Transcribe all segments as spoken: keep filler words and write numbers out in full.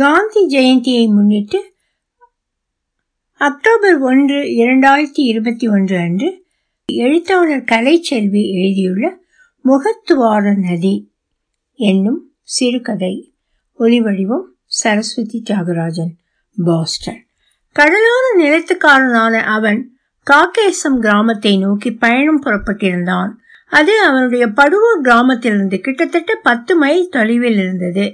காந்தி ஜெயந்தியை முன்னிட்டு அக்டோபர் ஒன்று இரண்டாயிரத்தி இருபத்தி ஒன்று அன்று எழுத்தாளர் கலைச்செல்வி எழுதியுள்ள முகத்துவார நதி என்னும் சிறுகதை, ஒலிவடிவம் சரஸ்வதி தியாகராஜன், பாஸ்டன். கடலான நிலத்துக்காரனான அவன் காக்கேசம் கிராமத்தை நோக்கி பயணம் புறப்பட்டிருந்தான். அது அவனுடைய படுவூர் கிராமத்திலிருந்து கிட்டத்தட்ட பத்து மைல் தொலைவில் இருந்தது.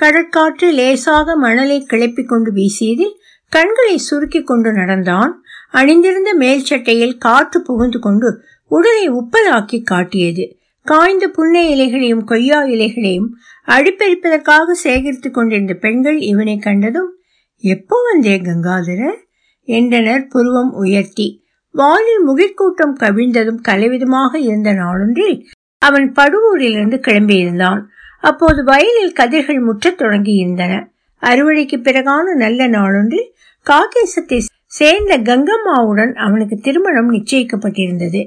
கடற்காற்று லேசாக மணலை கிளப்பி கொண்டு வீசியதில் கண்களை சுருக்கி கொண்டு நடந்தான். அணிந்திருந்த மேல் சட்டையில் காற்று புகுந்து கொண்டு உடலை உப்பலாக்கி காட்டியது. காய்ந்த புன்னை இலைகளையும் கொய்யா இலைகளையும் அடிப்பறிப்பதற்காக சேகரித்து கொண்டிருந்த பெண்கள் இவனை கண்டதும், "எப்போ வந்தே கங்காதரர்?" என்றனர் புருவம் உயர்த்தி. வாலில் முகிற்கூட்டம் கவிழ்ந்ததும் கலைவிதமாக இருந்த நாளொன்றில் அவன் படுவூரிலிருந்து கிளம்பியிருந்தான். அப்போது வயலில் கதிர்கள் முற்றத் தொடங்கி இருந்தன. அறுவடைக்கு பிறகான நல்ல நாளொன்றில் காக்கேசத்தை சேர்ந்த கங்கம்மாவுடன் அவனுக்கு திருமணம் நிச்சயிக்கப்பட்டிருந்தது.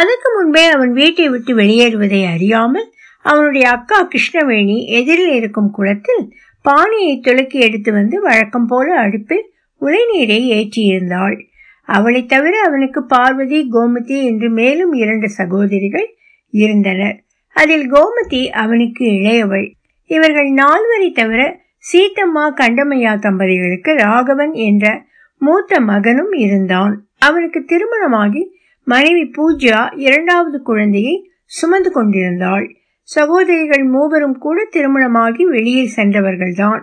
அதற்கு முன்பே அவன் வீட்டை விட்டு வெளியேறுவதை அறியாமல் அவனுடைய அக்கா கிருஷ்ணவேணி எதிரில் இருக்கும் குளத்தில் பானையை துளக்கி எடுத்து வந்து வழக்கம் போல அடுப்பில் உலை நீரை ஏற்றியிருந்தாள். அவளை தவிர அவனுக்கு பார்வதி, கோமதி என்று மேலும் இரண்டு சகோதரிகள் இருந்தனர். அதில் கோமதி அவனுக்கு இளையவள். இவர்கள் நால்வரை தவிர சீத்தம்மா கண்டமையா தம்பதிகளுக்கு ராகவன் என்ற மூத்த மகனும் இருந்தான். அவனுக்கு திருமணமாகி மனைவி பூஜ்யா இரண்டாவது குழந்தையை சுமந்து கொண்டிருந்தாள். சகோதரிகள் மூவரும் கூட திருமணமாகி வெளியில் சென்றவர்கள்தான்.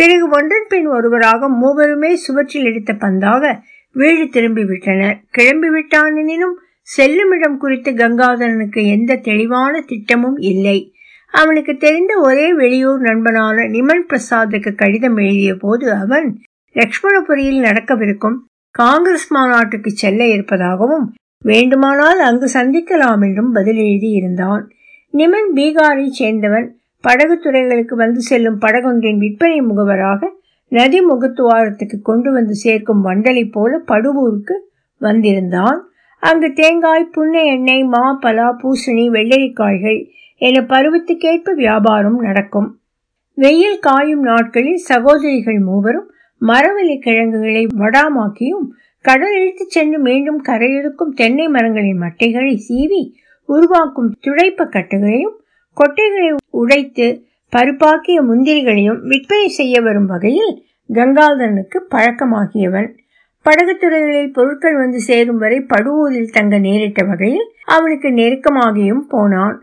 பிறகு ஒன்றன் பின் ஒருவராக மூவருமே சுவற்றில் எடுத்த பந்தாக வீடு திரும்பிவிட்டனர். கிளம்பிவிட்டானெனினும் செல்லுமிடம் குறித்து கங்காதரனுக்கு எந்த தெளிவான திட்டமும் இல்லை. அவனுக்கு தெரிந்த ஒரே வெளியூர் நண்பனான நிமன் பிரசாத்துக்கு கடிதம் எழுதிய போது அவன் லட்சுமணபுரியில் நடக்கவிருக்கும் காங்கிரஸ் மாநாட்டுக்கு செல்ல இருப்பதாகவும் வேண்டுமானால் அங்கு சந்திக்கலாம் என்றும் பதில் எழுதி இருந்தான். நிமன் பீகாரை சேர்ந்தவன். படகு துறைகளுக்கு வந்து செல்லும் படகொன்றின் விற்பனை முகவராக நதி முகத்துவாரத்துக்கு கொண்டு வந்து சேர்க்கும் வண்டலை போல படுவூருக்கு வந்திருந்தான். அங்கு தேங்காய், புன்னை எண்ணெய், மா, பலா, பூசணி, வெள்ளரிக்காய்கள் என பருவத்துக்கேற்ப வியாபாரம் நடக்கும். வெயில் காயும் நாட்களில் சகோதரிகள் மூவரும் மரவள்ளி கிழங்குகளை வடாமாக்கியும் கடல் இழுத்து சென்று மீண்டும் கரையொதுக்கும் தென்னை மரங்களின் மட்டைகளை சீவி உருவாக்கும் துடைப்ப கட்டுகளையும் கொட்டைகளை உடைத்து பருப்பாக்கிய முந்திரிகளையும் விற்பனை செய்ய வரும் வகையில் கங்காதரனுக்கு பழக்கமாகியவன். படகுத்துறைகளில் பொருட்கள் வந்து சேரும் வரை படுவூரில் தங்க நேரிட்ட வகையில் அவனுக்கு நெருக்கமாகியும் போனான்.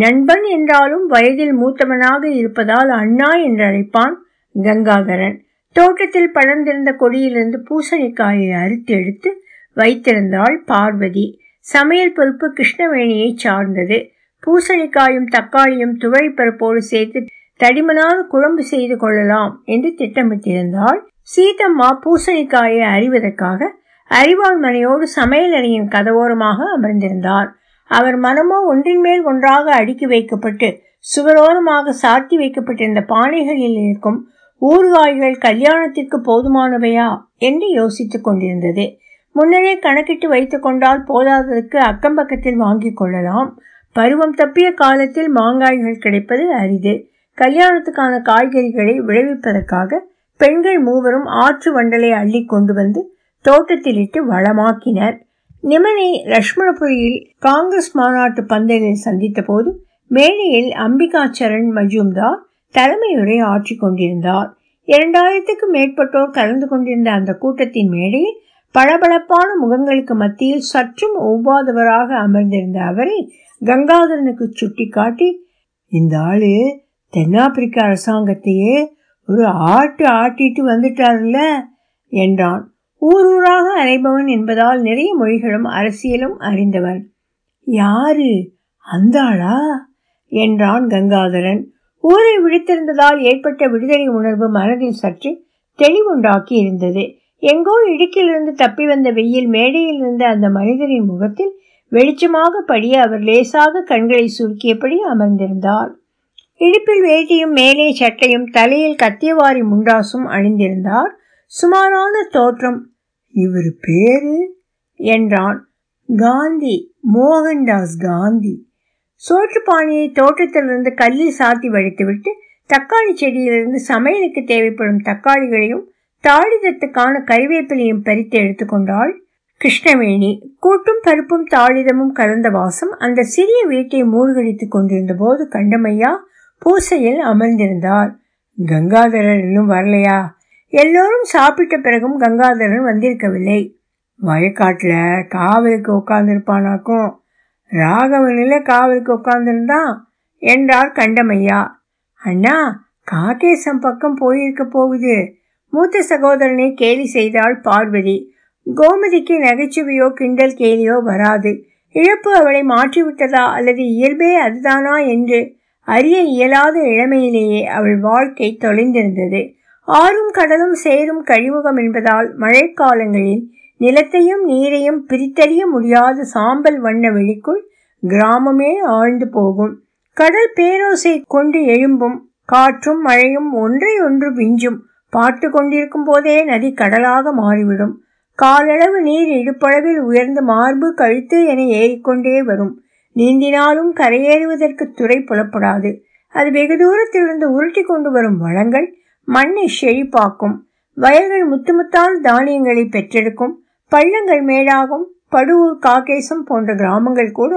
நண்பன் என்றாலும் வயதில் மூத்தவனாக இருப்பதால் அண்ணா என்று அழைப்பான் கங்காதரன். தோட்டத்தில் படர்ந்திருந்த கொடியிலிருந்து பூசணிக்காயை அறுத்து எடுத்து வைத்திருந்தாள் பார்வதி. சமையல் பொறுப்பு கிருஷ்ணவேணியை சார்ந்தது. பூசணிக்காயும் தக்காளியும் துவரைப்பருப்போடு சேர்த்து தடிமனான குழம்பு செய்து கொள்ளலாம் என்று திட்டமிட்டிருந்தாள். சீத்தம்மா பூசணிக்காயை அறிவதற்காக அறிவாள் மனையோடு சமையலறையின் கதவோரமாக அமர்ந்திருந்தார். அவர் மனமோ ஒன்றின் மேல் ஒன்றாக அடுக்கி வைக்கப்பட்டு சுவரோரமாக சாட்டி வைக்கப்பட்டிருந்த பானைகளில் இருக்கும் ஊறுகாய்கள் கல்யாணத்திற்கு போதுமானவையா என்று யோசித்துக் கொண்டிருந்தது. முன்னரே கணக்கிட்டு வைத்து கொண்டால் போதாததுக்கு அக்கம்பக்கத்தில் வாங்கி கொள்ளலாம். பருவம் தப்பிய காலத்தில் மாங்காய்கள் கிடைப்பது அரிது. கல்யாணத்துக்கான காய்கறிகளை விளைவிப்பதற்காக பெண்கள் மூவரும் ஆற்று வண்டலை அள்ளி கொண்டு வந்து தோட்டத்தில் இட்டு வளமாக்கினர். நிமனை லட்சுமணபுரியில் காங்கிரஸ் மாநாட்டு பந்தலில் சந்தித்த போது மேடையில் அம்பிகாச்சரண் மஜூம்தார் தலைமையுரை ஆற்றி கொண்டிருந்தார். இரண்டாயிரத்துக்கு மேற்பட்டோர் கலந்து கொண்டிருந்த அந்த கூட்டத்தின் மேடையில் பளபளப்பான முகங்களுக்கு மத்தியில் சற்றும் ஒவ்வாதவராக அமர்ந்திருந்த அவரை கங்காதரனுக்கு சுட்டி காட்டி, "இந்த ஆளு தென்னாப்பிரிக்க அரசாங்கத்தையே ஒரு ஆட்டு ஆட்டிட்டு வந்துட்டார்ல" என்றான். ஊரூராக அலைபவன் என்பதால் நிறைய மொழிகளும் அரசியலும் அறிந்தவன். "யாரு அந்த ஆளா?" என்றான் கங்காதரன். ஊரை விழித்திருந்ததால் ஏற்பட்ட விடுதலை உணர்வு மனதில் சற்று தெளிவுண்டாக்கி இருந்தது. எங்கோ இடுக்கிலிருந்து தப்பி வந்த வெயில் மேடையில் இருந்த அந்த மனிதரின் முகத்தில் வெளிச்சமாக படிய அவர் லேசாக கண்களை சுருக்கியபடி அமர்ந்திருந்தார். இடுப்பில் வேட்டியும் மேலே சட்டையும் தலையில் கத்தியவாரி முண்டாசும் அணிந்திருந்தார். சுமாரான தோற்றம். "இவர் பேரு?" என்றான். "காந்தி, மோகன்தாஸ் காந்தி." சோற்றுப்பானையை தோட்டத்திலிருந்து கல்லில் சாத்தி வடித்துவிட்டு தக்காளி செடியிலிருந்து சமையலுக்கு தேவைப்படும் தக்காளிகளையும் தாளிதத்துக்கான கைவேப்பிலையும் பறித்து எடுத்துக்கொண்டாள் கிருஷ்ணவேணி. கூட்டும் பருப்பும் தாளிதமும் கலந்த வாசம் அந்த சிறிய வீட்டை மூழ்கடித்துக் கொண்டிருந்த போது கண்டமையா பூசையில் அமர்ந்திருந்தார். கங்காதரன் இன்னும் வரலையா? எல்லோரும் சாப்பிட்ட பிறகும் கங்காதரன் வந்திருக்கவில்லை. வயக்காட்டுல காவலுக்கு உட்கார்ந்திருப்பானாக்கும். ராகவனில காவலுக்கு உட்கார்ந்திருந்தான் என்றார் கண்டமையா. அண்ணா, காக்கேசம் பக்கம் போயிருக்க போகுது. மூத்த சகோதரனை கேலி செய்தாள் பார்வதி. கோமதிக்கு நகைச்சுவையோ கிண்டல் கேலியோ வராது. இழப்பு அவளை மாற்றிவிட்டதா அல்லது இயல்பே அதுதானா என்று அறிய இயலாத இளமையிலேயே அவள் வாழ்க்கை தொலைந்திருந்தது. ஆறும் கடலும் சேரும் கழிமுகம் என்பதால் மழைக்காலங்களில் நிலத்தையும் நீரையும் பிரித்தறிய முடியாத சாம்பல் வண்ண வெளிக்குள் கிராமமே ஆழ்ந்து போகும். கடல் பேரோசை கொண்டு எழும்பும். காற்றும் மழையும் ஒன்றை ஒன்று விஞ்சும். பாட்டு கொண்டிருக்கும் போதே நதி கடலாக மாறிவிடும். காலளவு நீர் இடுப்பளவில் உயர்ந்து மார்பு கழுத்து என ஏறிக்கொண்டே வரும். நீந்தினாலும் கரையேறுவதற்கு துறை புலப்படாது. அது வெகு தூரத்திலிருந்து உருட்டி கொண்டு வரும் வளங்கள் மண்ணை செழிப்பாக்கும். வயல்கள் முத்து முத்தான தானியங்களை பெற்றெடுக்கும். பள்ளங்கள் மேடாகும். படுவூர் காக்கேசம் போன்ற கிராமங்கள் கூட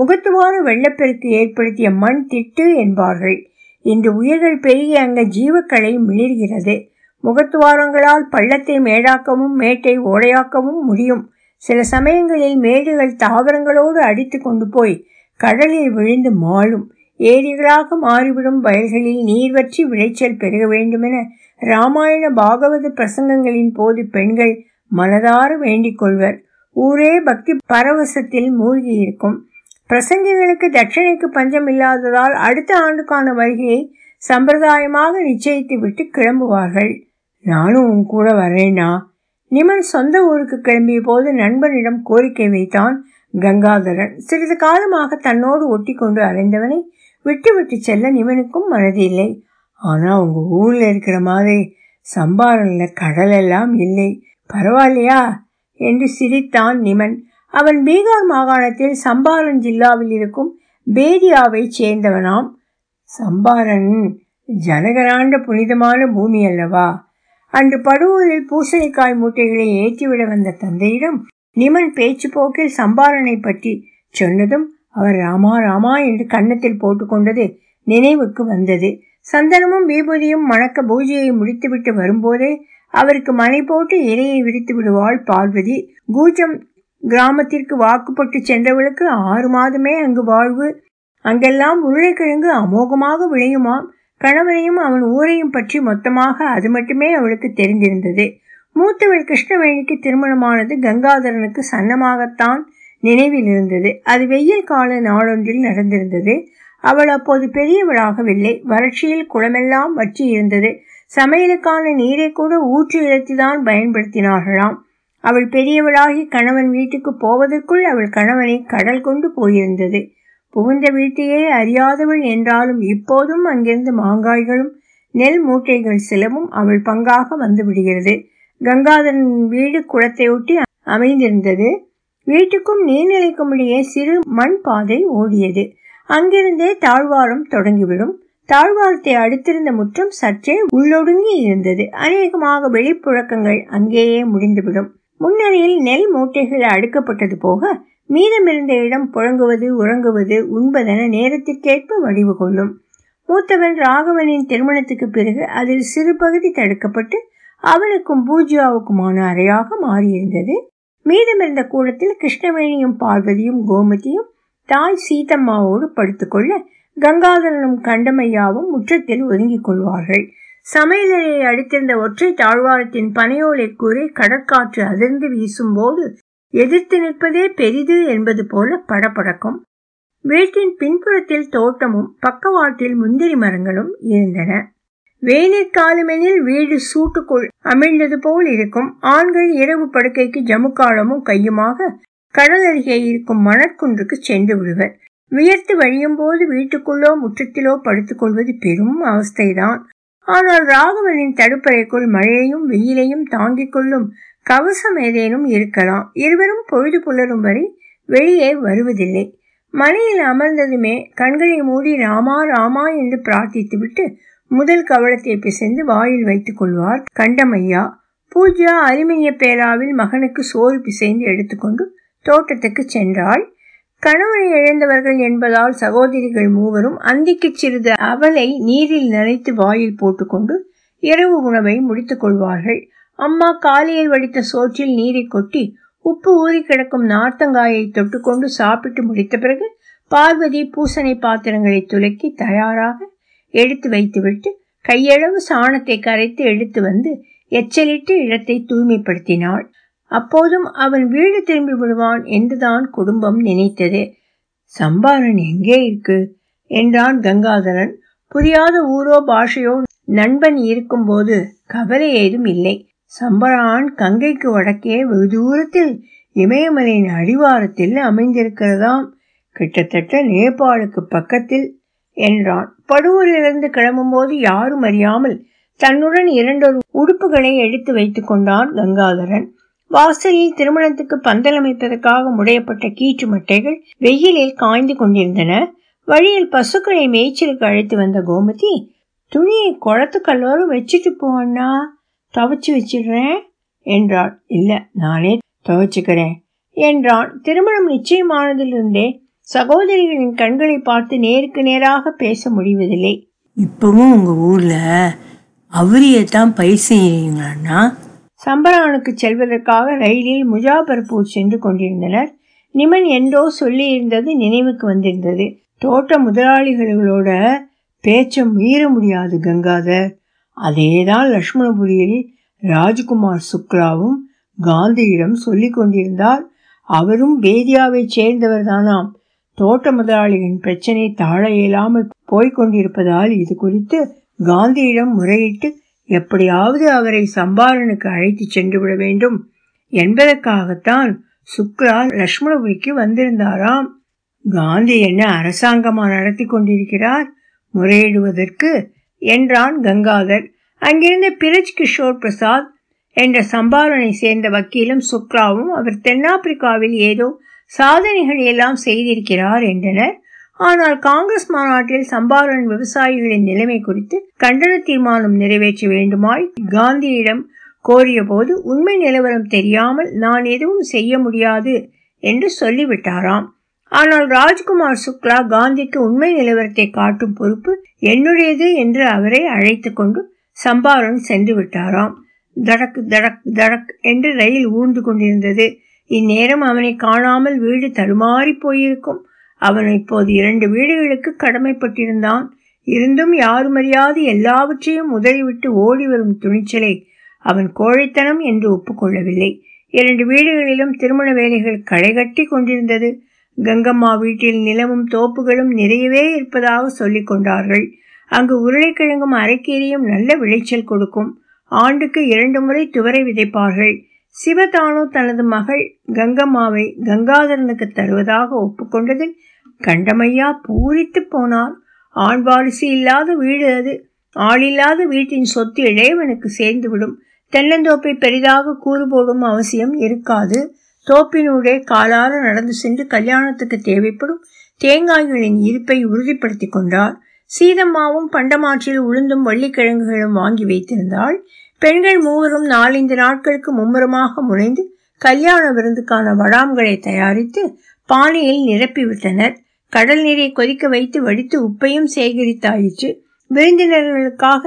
முகத்துவான வெள்ளப்பெருக்கு ஏற்படுத்திய மண் திட்டு என்பார்கள். இன்று உயிர்கள் பெருகி அங்க ஜீவக்களை மிளிர்கிறது. முகத்துவாரங்களால் பள்ளத்தை மேடாக்கவும் மேட்டை ஓடையாக்கவும் முடியும். சில சமயங்களில் மேடுகள் தாவரங்களோடு அடித்து கொண்டு போய் கடலில் விழுந்து மாளும். ஏரிகளாக மாறிவிடும். வயல்களில் நீர்வற்றி விளைச்சல் பெருக வேண்டுமென இராமாயண பாகவத பிரசங்கங்களின் போது பெண்கள் மனதார வேண்டிக் கொள்வர். ஊரே பக்தி பரவசத்தில் மூழ்கியிருக்கும். பிரசங்கிகளுக்கு தட்சணைக்கு பஞ்சம் இல்லாததால் அடுத்த ஆண்டுக்கான வருகையை சம்பிரதாயமாக நிச்சயித்து விட்டு கிளம்புவார்கள். நானும் உன் கூட வரேனா? நிமன் சொந்த ஊருக்கு கிளம்பிய போது நண்பனிடம் கோரிக்கை வைத்தான் கங்காதரன். சிறிது காலமாக தன்னோடு ஒட்டி கொண்டு அலைந்தவனை விட்டு விட்டு செல்ல நிமனுக்கும் மனதில்லை. ஆனா உங்க ஊர்ல இருக்கிற மாதிரி சம்பாரன்ல கடல் எல்லாம் இல்லை, பரவாயில்லையா என்று சிரித்தான் நிமன். அவன் பீகார் மாகாணத்தில் சம்பாரண் ஜில்லாவில் இருக்கும் பேதியாவை சேர்ந்தவனாம். சம்பாரண் ஜனகராண்ட புனிதமான பூமி அல்லவா? அன்று படுவூரில் பூசணிக்காய் மூட்டைகளை ஏற்றிவிட வந்த தந்தையிடம் நிமன் பேச்சு போக்கில் சம்பாரனை பற்றி சொன்னதும் அவர் ராமா ராமா என்று கன்னத்தில் போட்டுக்கொண்டது நினைவுக்கு வந்தது. சந்தனமும் விபூதியும் மணக்க பூஜையை முடித்துவிட்டு வரும்போதே அவருக்கு மனை போட்டு இலையை விரித்து விடுவாள் பார்வதி. கூஜம் கிராமத்திற்கு வாக்குப்பட்டு சென்றவளுக்கு ஆறு மாதமே அங்கு வாழ்வு. அங்கெல்லாம் உருளைக்கிழங்கு அமோகமாக விளையுமாம். கணவனையும் அவன் ஊரையும் பற்றி மொத்தமாக அது மட்டுமே அவளுக்கு தெரிந்திருந்தது. மூத்தவள் கிருஷ்ணவேணிக்கு திருமணமானது கங்காதரனுக்கு சன்னமாகத்தான் நினைவில் இருந்தது. அது வெயில் கால நாளொன்றில் நடந்திருந்தது. அவள் அப்போது பெரியவளாகவில்லை. வறட்சியில் குளமெல்லாம் வற்றி இருந்தது. சமையலுக்கான நீரை கூட ஊற்று இழத்திதான் பயன்படுத்தினார்களாம். அவள் பெரியவளாகி கணவன் வீட்டுக்கு போவதற்குள் அவள் கணவனை கடல் கொண்டு போயிருந்தது. புகுந்த வீட்டையே அறியாதவள் என்றாலும் இப்போதும் அங்கிருந்து மாங்காய்களும் நெல் மூட்டைகள் சிலவும் அவள் பங்காக வந்து விடுகிறது. கங்காதரன் வீடு குளத்தை ஒட்டி அமைந்திருந்தது. வீட்டுக்கும் நீர்நிலைக்கும் இடையே சிறு மண் பாதை ஓடியது. அங்கிருந்தே தாழ்வாரம் தொடங்கிவிடும். தாழ்வாரத்தை அடுத்திருந்த முற்றம் சற்றே உள்ளொடுங்கி இருந்தது. அநேகமாக வெளிப்புழக்கங்கள் அங்கேயே முடிந்துவிடும். முன்னரையில் நெல் மூட்டைகள் அடுக்கப்பட்டது போக மீதமிருந்த இடம் புழங்குவது உறங்குவது உண்பதென நேரத்திற்கேற்ப வடிவு கொள்ளும். மூத்தவன் ராகவனின் திருமணத்துக்கு பிறகு அதில் சிறு பகுதி தடுக்கப்பட்டு அவனுக்கும் பூஜ்யாவுக்குமான அறையாக மாறியிருந்தது. மீதமிருந்த கூடத்தில் கிருஷ்ணவேணியும் பார்வதியும் கோமதியும் தாய் சீத்தம்மாவோடு படுத்துக்கொள்ள கங்காதரனும் கண்டமையாவும் முற்றத்தில் ஒதுங்கிக் கொள்வார்கள். சமையலறையை அடுத்திருந்த ஒற்றை தாழ்வாரத்தின் பனையோலை கூரை கடற்காற்று அதிர்ந்து வீசும்போது எதிர்த்து நிற்பதே பெரிது என்பது போல படபடக்கும். வீட்டின் பின்புறத்தில் தோட்டமும் பக்கவாட்டில் முந்திரி மரங்களும் இருந்தன. வேலை காலமெனில் வீடு சூட்டுக்குள் அமிழ்ந்தது போல் இருக்கும். ஆண்கள் இரவு படுக்கைக்கு ஜமுக்காலமும் கையுமாக கடல் அருகே இருக்கும் மணற்குன்றுக்கு சென்று விடுவர். வியர்த்து வழியும் போது வீட்டுக்குள்ளோ முற்றத்திலோ படுத்துக்கொள்வது பெரும் அவஸ்தைதான். ஆனால் ராகவனின் தடுப்பறைக்குள் மழையையும் வெயிலையும் தாங்கிக் கொள்ளும் கவசம் ஏதேனும் இருக்கலாம். இருவரும் பொழுது புலரும் வரை வெளியே வருவதில்லை. மலையில் அமர்ந்ததுமே கண்களை மூடி ராமா ராமா என்று பிரார்த்தித்துவிட்டு முதல் கவளத்தை பிசைந்து வாயில் வைத்துக் கொள்வார் கண்டமையா. பூஜ்யா அருமைய பேராவில் மகனுக்கு சோறு பிசைந்து எடுத்துக்கொண்டு தோட்டத்துக்கு சென்றாள். கணவனை இழந்தவர்கள் என்பதால் சகோதரிகள் மூவரும் அந்திக்கு சிறிது அவளை நீரில் நனைத்து வாயில் போட்டுக்கொண்டு இரவு உணவை முடித்துக் கொள்வார்கள். அம்மா காலையில் வடித்த சோற்றில் நீரை கொட்டி உப்பு ஊறி கிடக்கும் நார்த்தங்காயை தொட்டுக்கொண்டு சாப்பிட்டு முடித்த பிறகு பார்வதி பூசணை பாத்திரங்களை துலக்கி தயாராக எடுத்து வைத்துவிட்டு கையளவு சாணத்தை கரைத்து எடுத்து வந்து எச்சலிட்டு இடத்தை தூய்மைப்படுத்தினாள். அப்போதும் அவன் வீடு திரும்பி விடுவான் என்றுதான் குடும்பம் நினைத்தது. சம்பாரண் எங்கே இருக்கு என்றான் கங்காதரன். புரியாத ஊரோ பாஷையோ நண்பன் இருக்கும் போது கவலை ஏதும் இல்லை. சம்பாரான் கங்கைக்கு வடக்கே வெகு தூரத்தில் இமயமலையின் அடிவாரத்தில் அமைந்திருக்கிறதாம், கிட்டத்தட்ட நேபாளுக்கு பக்கத்தில் என்றான். படுவூரிலிருந்து கிளம்பும் போது யாரும் அறியாமல் தன்னுடன் இரண்டொரு உடுப்புகளை எடுத்து வைத்துக் கொண்டான் கங்காதரன். வாசலில் திருமணத்துக்கு பந்தல் அமைப்பதற்காக முடையப்பட்ட கீற்று மட்டைகள் வெயிலில் காய்ந்து கொண்டிருந்தன. வழியில் பசுக்களை மேய்ச்சலுக்கு அழைத்து வந்த கோமதி, துணியை குளத்துக்கல்லோரும் வச்சுட்டு போனா துவைச்சு வச்சிடுறேன் என்றாள். இல்ல, நானே துவைச்சுக்கிறேன் என்றான். திருமணம் நிச்சயமானதிலிருந்தே சகோதரிகளின் கண்களை பார்த்து நேருக்கு நேராக பேச முடிவதில்லை. இப்பவும் உங்க ஊர்ல அவரியத்தான் பைசீங்களா? சம்பரானுக்கு செல்வதற்காக ரயிலில் முஜாஃபர்பூர் சென்று கொண்டிருந்தனர். நிமன் என்றோ சொல்லி இருந்தது நினைவுக்கு வந்திருந்தது. தோட்ட முதலாளிகளோட பேச்ச மீற முடியாது கங்காதர். அதேதான் லட்சுமணபுரியில் ராஜ்குமார் சுக்லாவும் காந்தியிடம் சொல்லி கொண்டிருந்தார். அவரும் வேதியாவை சேர்ந்தவர் தானாம். தோட்ட முதலாளியின் பிரச்சனை தாழ இயலாமல் போய்கொண்டிருப்பதால் இது குறித்து காந்தியிடம் முறையிட்டு எப்படியாவது அவரை சம்பாரனுக்கு அழைத்து சென்று விட வேண்டும் என்பதற்காகத்தான் சுக்லா லட்சுமணபுரிக்கு வந்திருந்தாராம். காந்தி என்ன அரசாங்கமா நடத்தி கொண்டிருக்கிறார் முறையிடுவதற்கு என்றான் கங்காதர். அங்கிருந்த பிரஜ் கிஷோர் பிரசாத் என்ற சம்பாரனை சேர்ந்த வக்கீலும் சுக்லாவும் அவர் தென்னாப்பிரிக்காவில் ஏதோ சாதனைகள் எல்லாம் செய்திருக்கிறார் என்றனர். ஆனால் காங்கிரஸ் மாநாட்டில் சம்பாரண் விவசாயிகளின் நிலைமை குறித்து கண்டன தீர்மானம் நிறைவேற்ற வேண்டுமாய் காந்தியிடம் கோரிய போது உண்மை நிலவரம் தெரியாமல் நான் எதுவும் செய்ய முடியாது என்று சொல்லிவிட்டாராம். ஆனால் ராஜ்குமார் சுக்லா காந்திக்கு உண்மை நிலவரத்தை காட்டும் பொறுப்பு என்னுடையது என்று அவரை அழைத்து கொண்டு சம்பாரண் சென்று விட்டாராம். தடக் தடக் தடக் என்று ரயில் ஊர்ந்து கொண்டிருந்தது. இந்நேரம் அவனை காணாமல் வீடு தடுமாறி போயிருக்கும். அவன் இப்போது இரண்டு வீடுகளுக்கு கடமைப்பட்டிருந்தான். இருந்தும் யாரும் அறியாது எல்லாவற்றையும் உதறிவிட்டு ஓடி வரும் துணிச்சலை அவன் கோழைத்தனம் என்று ஒப்புக்கொள்ளவில்லை. இரண்டு வீடுகளிலும் திருமண வேலைகள் களைகட்டி கொண்டிருந்தது. கங்கம்மா வீட்டில் நிலமும் தோப்புகளும் நிறையவே இருப்பதாக சொல்லிக் கொண்டார்கள். அங்கு உருளைக்கிழங்கும் அரைக்கீரையும் நல்ல விளைச்சல் கொடுக்கும். ஆண்டுக்கு இரண்டு முறை துவரை விதைப்பார்கள். சிவதானு தனது மகள் கங்கம்மாவை கங்காதரனுக்கு தருவதாக ஒப்புக்கொண்டதில் கண்டமையா பூரித்து போனார். ஆண் வாரிசு இல்லாத வீடு அது. ஆளில்லாத வீட்டின் சொத்து இளையவனுக்கு சேர்ந்துவிடும். தென்னந்தோப்பை பெரிதாக கூறு போடும் அவசியம் இருக்காது. தோப்பினூடே காலார நடந்து சென்று கல்யாணத்துக்கு தேவைப்படும் தேங்காய்களின் இருப்பை உறுதிப்படுத்தி கொண்டார். சீதம்மாவும் பண்டமாற்றில் உளுந்தும் வள்ளிக்கிழங்குகளும் வாங்கி வைத்திருந்தாள். பெண்கள் மூவரும் நாலஞ்சு நாட்களுக்கு மும்முரமாக முனைந்து கல்யாண விருந்துக்கான வடாம்களை தயாரித்து பானையில் நிரப்பிவிட்டனர். கடல் நீரை கொதிக்க வைத்து வடித்து உப்பையும் சேகரித்தாயிற்று. விருந்தினர்களுக்காக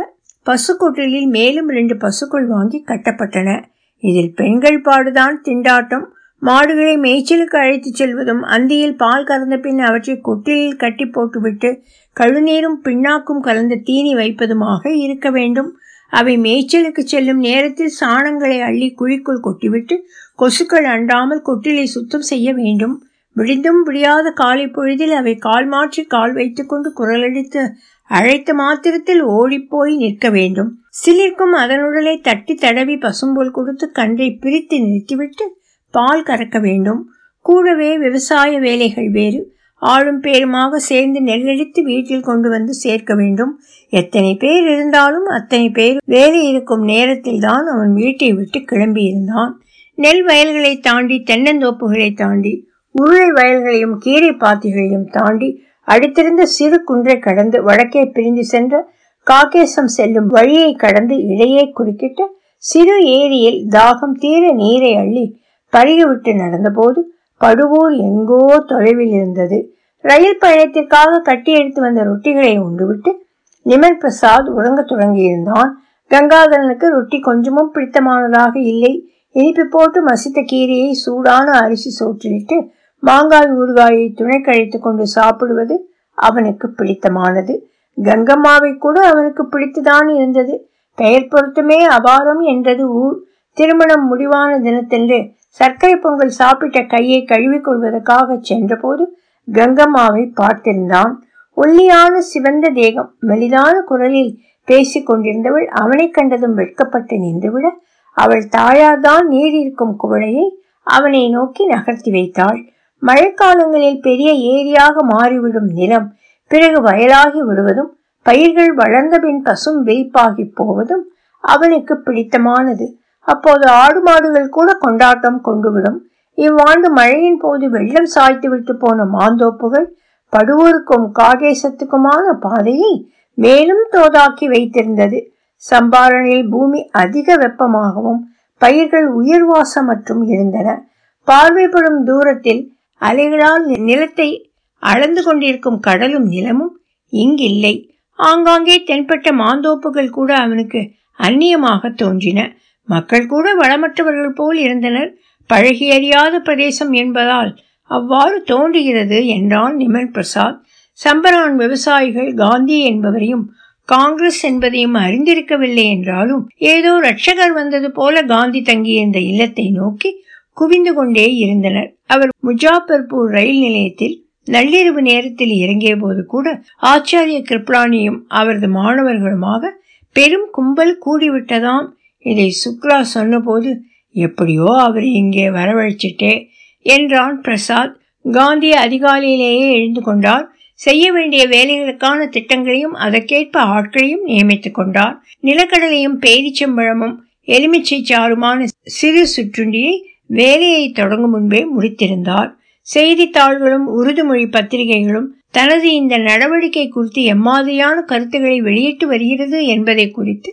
பசுக்கொட்டிலில் மேலும் இரண்டு பசுக்கள் வாங்கி கட்டப்பட்டன. இதில் பெண்கள் பாடுதான் திண்டாட்டம். மாடுகளை மேய்ச்சலுக்கு அழைத்து செல்வதும் அந்தியில் பால் கறந்த பின் அவற்றை கொட்டிலில் கட்டி போட்டுவிட்டு கழுநீரும் பின்னாக்கும் கலந்த தீனி வைப்பதுமாக இருக்க வேண்டும். அவை மேய்ச்சலுக்கு செல்லும் நேரத்தில் சாணங்களை அள்ளி குழிக்குள் கொட்டிவிட்டு கொசுக்கள் அண்டாமல் கொட்டிலை சுத்தம் செய்ய வேண்டும். விடிந்தும் விடியாத காலை பொழுதில் அவை கால் மாற்றி கால் வைத்துக்கொண்டு குரலடித்து அழைத்த மாத்திரத்தில் ஓடிப்போய் நிற்க வேண்டும். சிலிர்க்கும் அதனுடலை தட்டி தடவி பசும்போல் கொடுத்து கன்றை பிரித்து நிறுத்திவிட்டு பால் கறக்க வேண்டும். கூடவே விவசாய வேலைகள் வேறு. ஆளும் பேருமாக சேர்ந்து நெல்லெடுத்து வீட்டில் கொண்டு வந்து சேர்க்க வேண்டும். எத்தனை பேர் இருந்தாலும் அத்தனை பேர் வேலை இருக்கும் நேரத்தில் தான் அவன் வீட்டை விட்டு கிளம்பி இருந்தான். நெல் வயல்களை தாண்டி தென்னந்தோப்புகளை தாண்டி உருளை வயல்களையும் கீரை பாத்திகளையும் தாண்டி அடுத்திருந்த சிறு குன்றை கடந்து வடக்கே பிரிந்து சென்ற காகேசம் செல்லும் வழியை கடந்து இடையே குறுக்கிட்டு சிறு ஏரியில் தாகம் தீர நீரை அள்ளி பழகிவிட்டு நடந்தபோது படுவோர் எங்கோ தொலைவில் இருந்தது. ரயில் பயணத்திற்காக கட்டி எடுத்து வந்த ரொட்டிகளை உண்டுவிட்டு நிமன் பிரசாத் உறங்க தொடங்கியிருந்தான். கங்காதரனுக்கு ரொட்டி கொஞ்சமும் பிடித்தமானதாக இல்லை. இனிப்பு போட்டு மசித்த கீரையை சூடான அரிசி சோற்றிட்டு மாங்காய் ஊறுகாயை துணை கழித்து கொண்டு சாப்பிடுவது அவனுக்கு பிடித்தமானது. கங்கம்மாவை கூட அவனுக்கு பிடித்துதான் இருந்தது. பெயர் பொருத்தமே அபாரம் என்றது ஊர். திருமணம் முடிவான தினத்தன்று சர்க்கரை பொங்கல் சாப்பிட்ட கையை கழுவிக்கொள்வதற்காக சென்றபோது கங்கம்மாவை பார்த்திருந்தான். ஒல்லியான சிவந்த தேகம், மெலிதான குரலில் பேசி கொண்டிருந்தவள் அவனை கண்டதும் வெட்கப்பட்டு நின்றுவிட அவள் தாயார்தான் நீர் இருக்கும் குவளையை அவனை நோக்கி நகர்த்தி வைத்தாள். மழைக்காலங்களில் பெரிய ஏரியாக மாறிவிடும் நிலம் பிறகு வயலாகி விடுவதும் பயிர்கள் வளர்ந்த பின் பசும் வெயிப்பாகி போவதும் அவனுக்கு பிடித்தமானது. அப்போது ஆடு மாடுகள் கூட கொண்டாட்டம் கொண்டுவிடும். இவ்வாண்டு மழையின் போது வெள்ளம் சாய்த்து விட்டு போன மாந்தோப்புகள் படுவோருக்கும் காகேசத்துக்குமான பாதையை மேலும் தோதாக்கி வைத்திருந்தது. சம்பாரணில் பூமி அதிக வெப்பமாகவும் பயிர்கள் உயிர்வாசம் மற்றும் இருந்தன. பார்வைப்படும் தூரத்தில் அலைகளால் நிலத்தை அளந்து கொண்டிருக்கும் கடலும் நிலமும் இங்கில்லை. ஆங்காங்கே தென்பட்ட மாந்தோப்புகள் கூட அவனுக்கு அந்நியமாக தோன்றின. மக்கள் கூட வளமற்றவர்கள் போல் இருந்தனர். பழகியறியாத பிரதேசம் என்பதால் அவ்வாறு தோன்றுகிறது என்றான் நிமன் பிரசாத். சம்பரான் விவசாயிகள் காந்தி என்பவரையும் காங்கிரஸ் என்பதையும் அறிந்திருக்கவில்லை என்றாலும் ஏதோ ரட்சகர் வந்தது போல காந்தி தங்கியிருந்த இல்லத்தை நோக்கி குவிந்து கொண்டே இருந்தனர். அவர் முஜாஃபர்பூர் ரயில் நிலையத்தில் நள்ளிரவு நேரத்தில் இறங்கிய போது கூட ஆச்சாரிய கிருபளானியும் அவரது மாணவர்களுமாக பெரும் கும்பல் கூடிவிட்டதாம். இதை சுக்லா சொன்னபோது எப்படியோ அவர் இங்கே வரவழைச்சிட்டே என்றான் பிரசாத். காந்தி அதிகாலையிலேயே எழுந்து கொண்டார். செய்ய வேண்டிய வேலைகளுக்கான திட்டங்களையும் அதற்கேற்ப ஆட்களையும் நியமித்துக் கொண்டார். நிலக்கடலையும் பேரிச்சம்பழமும் எலுமிச்சை சாருமான சிறு சுற்றுண்டியை வேலையை தொடங்கும் முன்பே முடித்திருந்தார். செய்தித்தாள்களும் உருதுமொழி பத்திரிகைகளும் தனது இந்த நடவடிக்கை குறித்து எம்மாதிரியான கருத்துக்களை வெளியிட்டு வருகிறது என்பதை குறித்து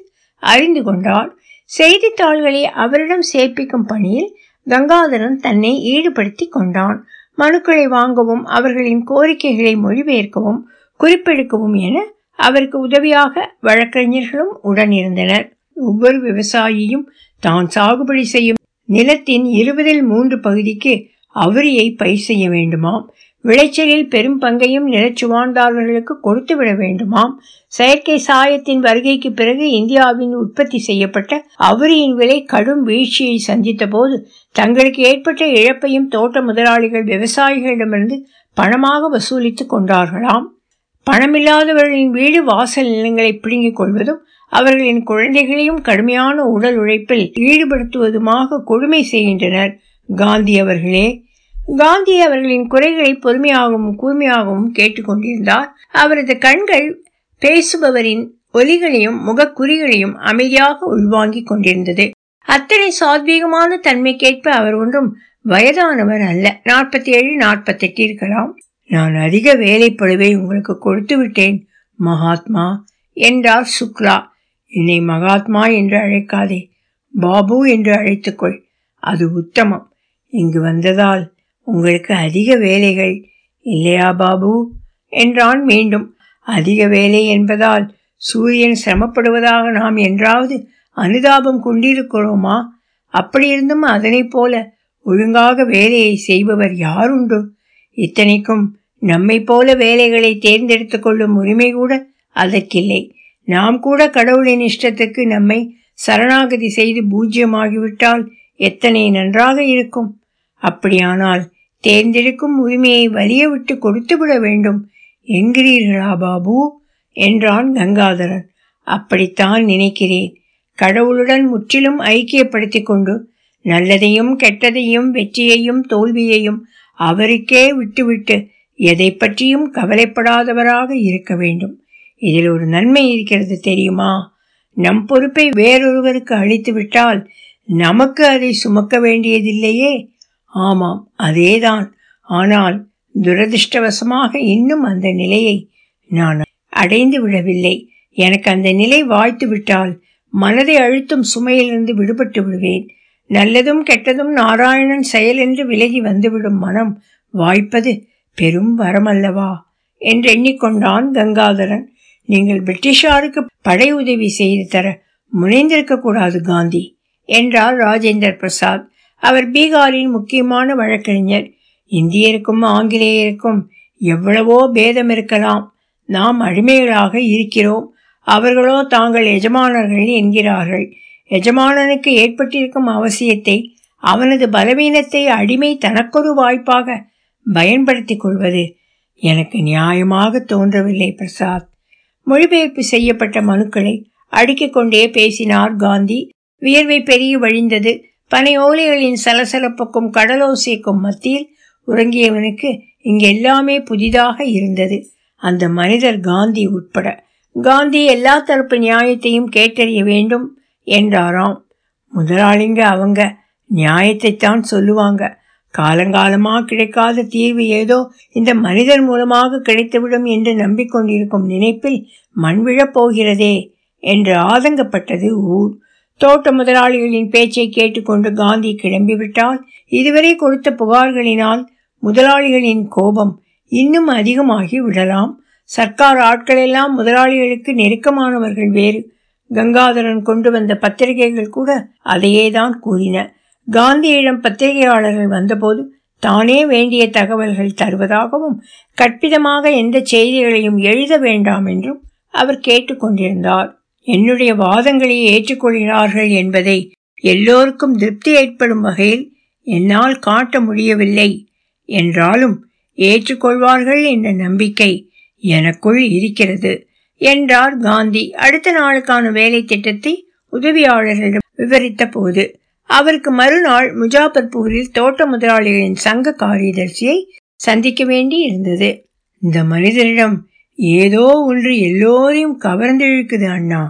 அறிந்து கொண்டார். செய்தித்தாள்களை அவரிடம் சேர்ப்பிக்கும் பணியில் கங்காதரன் தன்னை ஈடுபடுத்தி கொண்டான். மனுக்களை வாங்கவும் அவர்களின் கோரிக்கைகளை மொழிபெயர்க்கவும் குறிப்பெடுக்கவும் என அவருக்கு உதவியாக வழக்கறிஞர்களும் உடனிருந்தனர். ஒவ்வொரு விவசாயியும் தான் சாகுபடி செய்யும் நிலத்தின் இருபதில் மூன்று பகுதிக்கு அவரியை பயிர் செய்ய வேண்டுமாம். விளைச்சலில் பெரும் பங்கையும் நிலச்சுவாழ்ந்தார்களுக்கு கொடுத்துவிட வேண்டுமாம். செயற்கை சாயத்தின் வருகைக்கு பிறகு இந்தியாவின் உற்பத்தி செய்யப்பட்ட அவரியின் விலை கடும் வீழ்ச்சியை சந்தித்த போது தங்களுக்கு ஏற்பட்ட இழப்பையும் தோட்ட முதலாளிகள் விவசாயிகளிடமிருந்து பணமாக வசூலித்து கொண்டார்களாம். பணமில்லாதவர்களின் வீடு வாசல் நிலங்களை பிடுங்கிக் கொள்வதும் அவர்களின் குழந்தைகளையும் கடுமையான உடல் உழைப்பில் ஈடுபடுத்துவதுமாக கொடுமை செய்கின்றனர் காந்தி அவர்களே. காந்தி அவர்களின் குறைகளை பொறுமையாகவும் கூர்மையாகவும் கேட்டுக்கொண்டிருந்தார். அவரது கண்கள் பேசுபவரின் ஒலிகளையும் முகக்குறிகளையும் அமைதியாக உள்வாங்கி கொண்டிருந்தது. அத்தனை சாத்வீகமான தன்மைக்கேற்ப அவர் ஒன்றும் வயதானவர் அல்ல. நாற்பத்தி ஏழு நாற்பத்தி எட்டு இருக்கலாம். நான் அதிக வேலைப்படுவை உங்களுக்கு கொடுத்து விட்டேன் மகாத்மா என்றார் சுக்லா. என்னை மகாத்மா என்று அழைக்காதே, பாபு என்று அழைத்துக்கொள், அது உத்தமம். இங்கு வந்ததால் உங்களுக்கு அதிக வேலைகள் இல்லையா பாபு என்றான் மீண்டும். அதிக வேலை என்பதால் சூரியன் சிரமப்படுவதாக நாம் என்றாவது அனுதாபம் கொண்டிருக்கிறோமா? அப்படியிருந்தும் அதனை போல ஒழுங்காக வேலையை செய்பவர் யாருண்டு? இத்தனைக்கும் நம்மை போல வேலைகளை தேர்ந்தெடுத்து கொள்ளும் உரிமை கூட அதற்கில்லை. நாம் கூட கடவுளின் இஷ்டத்துக்கு நம்மை சரணாகதி செய்து பூஜ்யமாகிவிட்டால் எத்தனை நன்றாக இருக்கும். அப்படியானால் தேர்ந்தெடுக்கும் உரிமையை வலிய விட்டு கொடுத்துவிட வேண்டும் என்கிறீர்களா பாபு என்றான் கங்காதரன். அப்படித்தான் நினைக்கிறேன். கடவுளுடன் முற்றிலும் ஐக்கியப்படுத்தி கொண்டு நல்லதையும் கெட்டதையும் வெற்றியையும் தோல்வியையும் அவருக்கே விட்டுவிட்டு எதை பற்றியும் கவலைப்படாதவராக இருக்க வேண்டும். இதில் ஒரு நன்மை இருக்கிறது தெரியுமா? நம் பொறுப்பை வேறொருவருக்கு அளித்துவிட்டால் நமக்கு அதை சுமக்க வேண்டியதில்லையே. ஆமாம், அதேதான். ஆனால் துரதிருஷ்டவசமாக இன்னும் அந்த நிலையை நான் அடைந்து விடவில்லை. எனக்கு அந்த நிலை வாய்த்து விட்டால் மனதை அழுத்தும் சுமையிலிருந்து விடுபட்டு விடுவேன். நல்லதும் கெட்டதும் நாராயணன் செயல் என்று விலகி வந்துவிடும் மனம் வாய்ப்பது பெரும் வரமல்லவா என்று எண்ணிக்கொண்டான் கங்காதரன். நீங்கள் பிரிட்டிஷாருக்கு படை உதவி செய்து தர முனைந்திருக்க கூடாது காந்தி என்றார் ராஜேந்திர பிரசாத். அவர் பீகாரின் முக்கியமான வழக்கறிஞர். இந்தியருக்கும் ஆங்கிலேயருக்கும் எவ்வளவோ பேதம் இருக்கலாம். நாம் அடிமைகளாக இருக்கிறோம், அவர்களோ தாங்கள் எஜமானர்கள் என்கிறார்கள். எஜமானனுக்கு ஏற்பட்டிருக்கும் அவசியத்தை, அவனது பலவீனத்தை அடிமை தனக்கொரு வாய்ப்பாக பயன்படுத்தி கொள்வது எனக்கு நியாயமாக தோன்றவில்லை பிரசாத். மொழிபெயர்ப்பு செய்யப்பட்ட மனுக்களை அடுக்கிக்கொண்டே பேசினார் காந்தி. வியர்வை பெரிய வழிந்தது. பனை ஓலைகளின் சலசலப்புக்கும் கடலோசைக்கும் மத்தியில் உறங்கியவனுக்கு இங்கெல்லாமே புதிதாக இருந்தது. அந்த மனிதர் காந்தி உட்பட. காந்தி எல்லா தரப்பு நியாயத்தையும் கேட்டறிய வேண்டும் என்றாராம். முதலாளிங்க அவங்க நியாயத்தை தான் சொல்லுவாங்க. காலங்காலமாக கிடைக்காத தீர்வு ஏதோ இந்த மனிதர் மூலமாக கிடைத்துவிடும் என்று நம்பிக்கொண்டிருக்கும் நினைப்பில் மண்விழப் போகிறதே என்று ஆதங்கப்பட்டது ஊர். தோட்ட முதலாளிகளின் பேச்சை கேட்டுக்கொண்டு காந்தி கிளம்பிவிட்டால் இதுவரை கொடுத்த புகார்களினால் முதலாளிகளின் கோபம் இன்னும் அதிகமாகி விடலாம். சர்க்கார் ஆட்களெல்லாம் முதலாளிகளுக்கு நெருக்கமானவர்கள் வேறு. கங்காதரன் கொண்டு வந்த பத்திரிகைகள் கூட அதையேதான் கூறின. காந்தியிடம் பத்திரிகையாளர்கள் வந்தபோது தானே வேண்டிய தகவல்கள் தருவதாகவும் கற்பிதமாக எந்த செய்திகளையும் எழுத வேண்டாம் என்றும் அவர் கேட்டுக்கொண்டிருந்தார். என்னுடைய வாதங்களை ஏற்றுக்கொள்கிறார்கள் என்பதை எல்லோருக்கும் திருப்தி ஏற்படும் வகையில் என்னால் காட்ட முடியவில்லை என்றாலும் ஏற்றுக்கொள்வார்கள் என்ற நம்பிக்கை எனக்குள் இருக்கிறது என்றார் காந்தி. அடுத்த நாளுக்கான வேலை திட்டத்தை உதவியாளர்களிடம் விவரித்த போது அவருக்கு மறுநாள் முஜாஃபர்பூரில் தோட்ட முதலாளிகளின் சங்க காரியதர்சியை சந்திக்க வேண்டி இருந்தது. இந்த மனிதரிடம் ஏதோ ஒன்று எல்லோரையும் கவர்ந்திழுக்குது அண்ணா.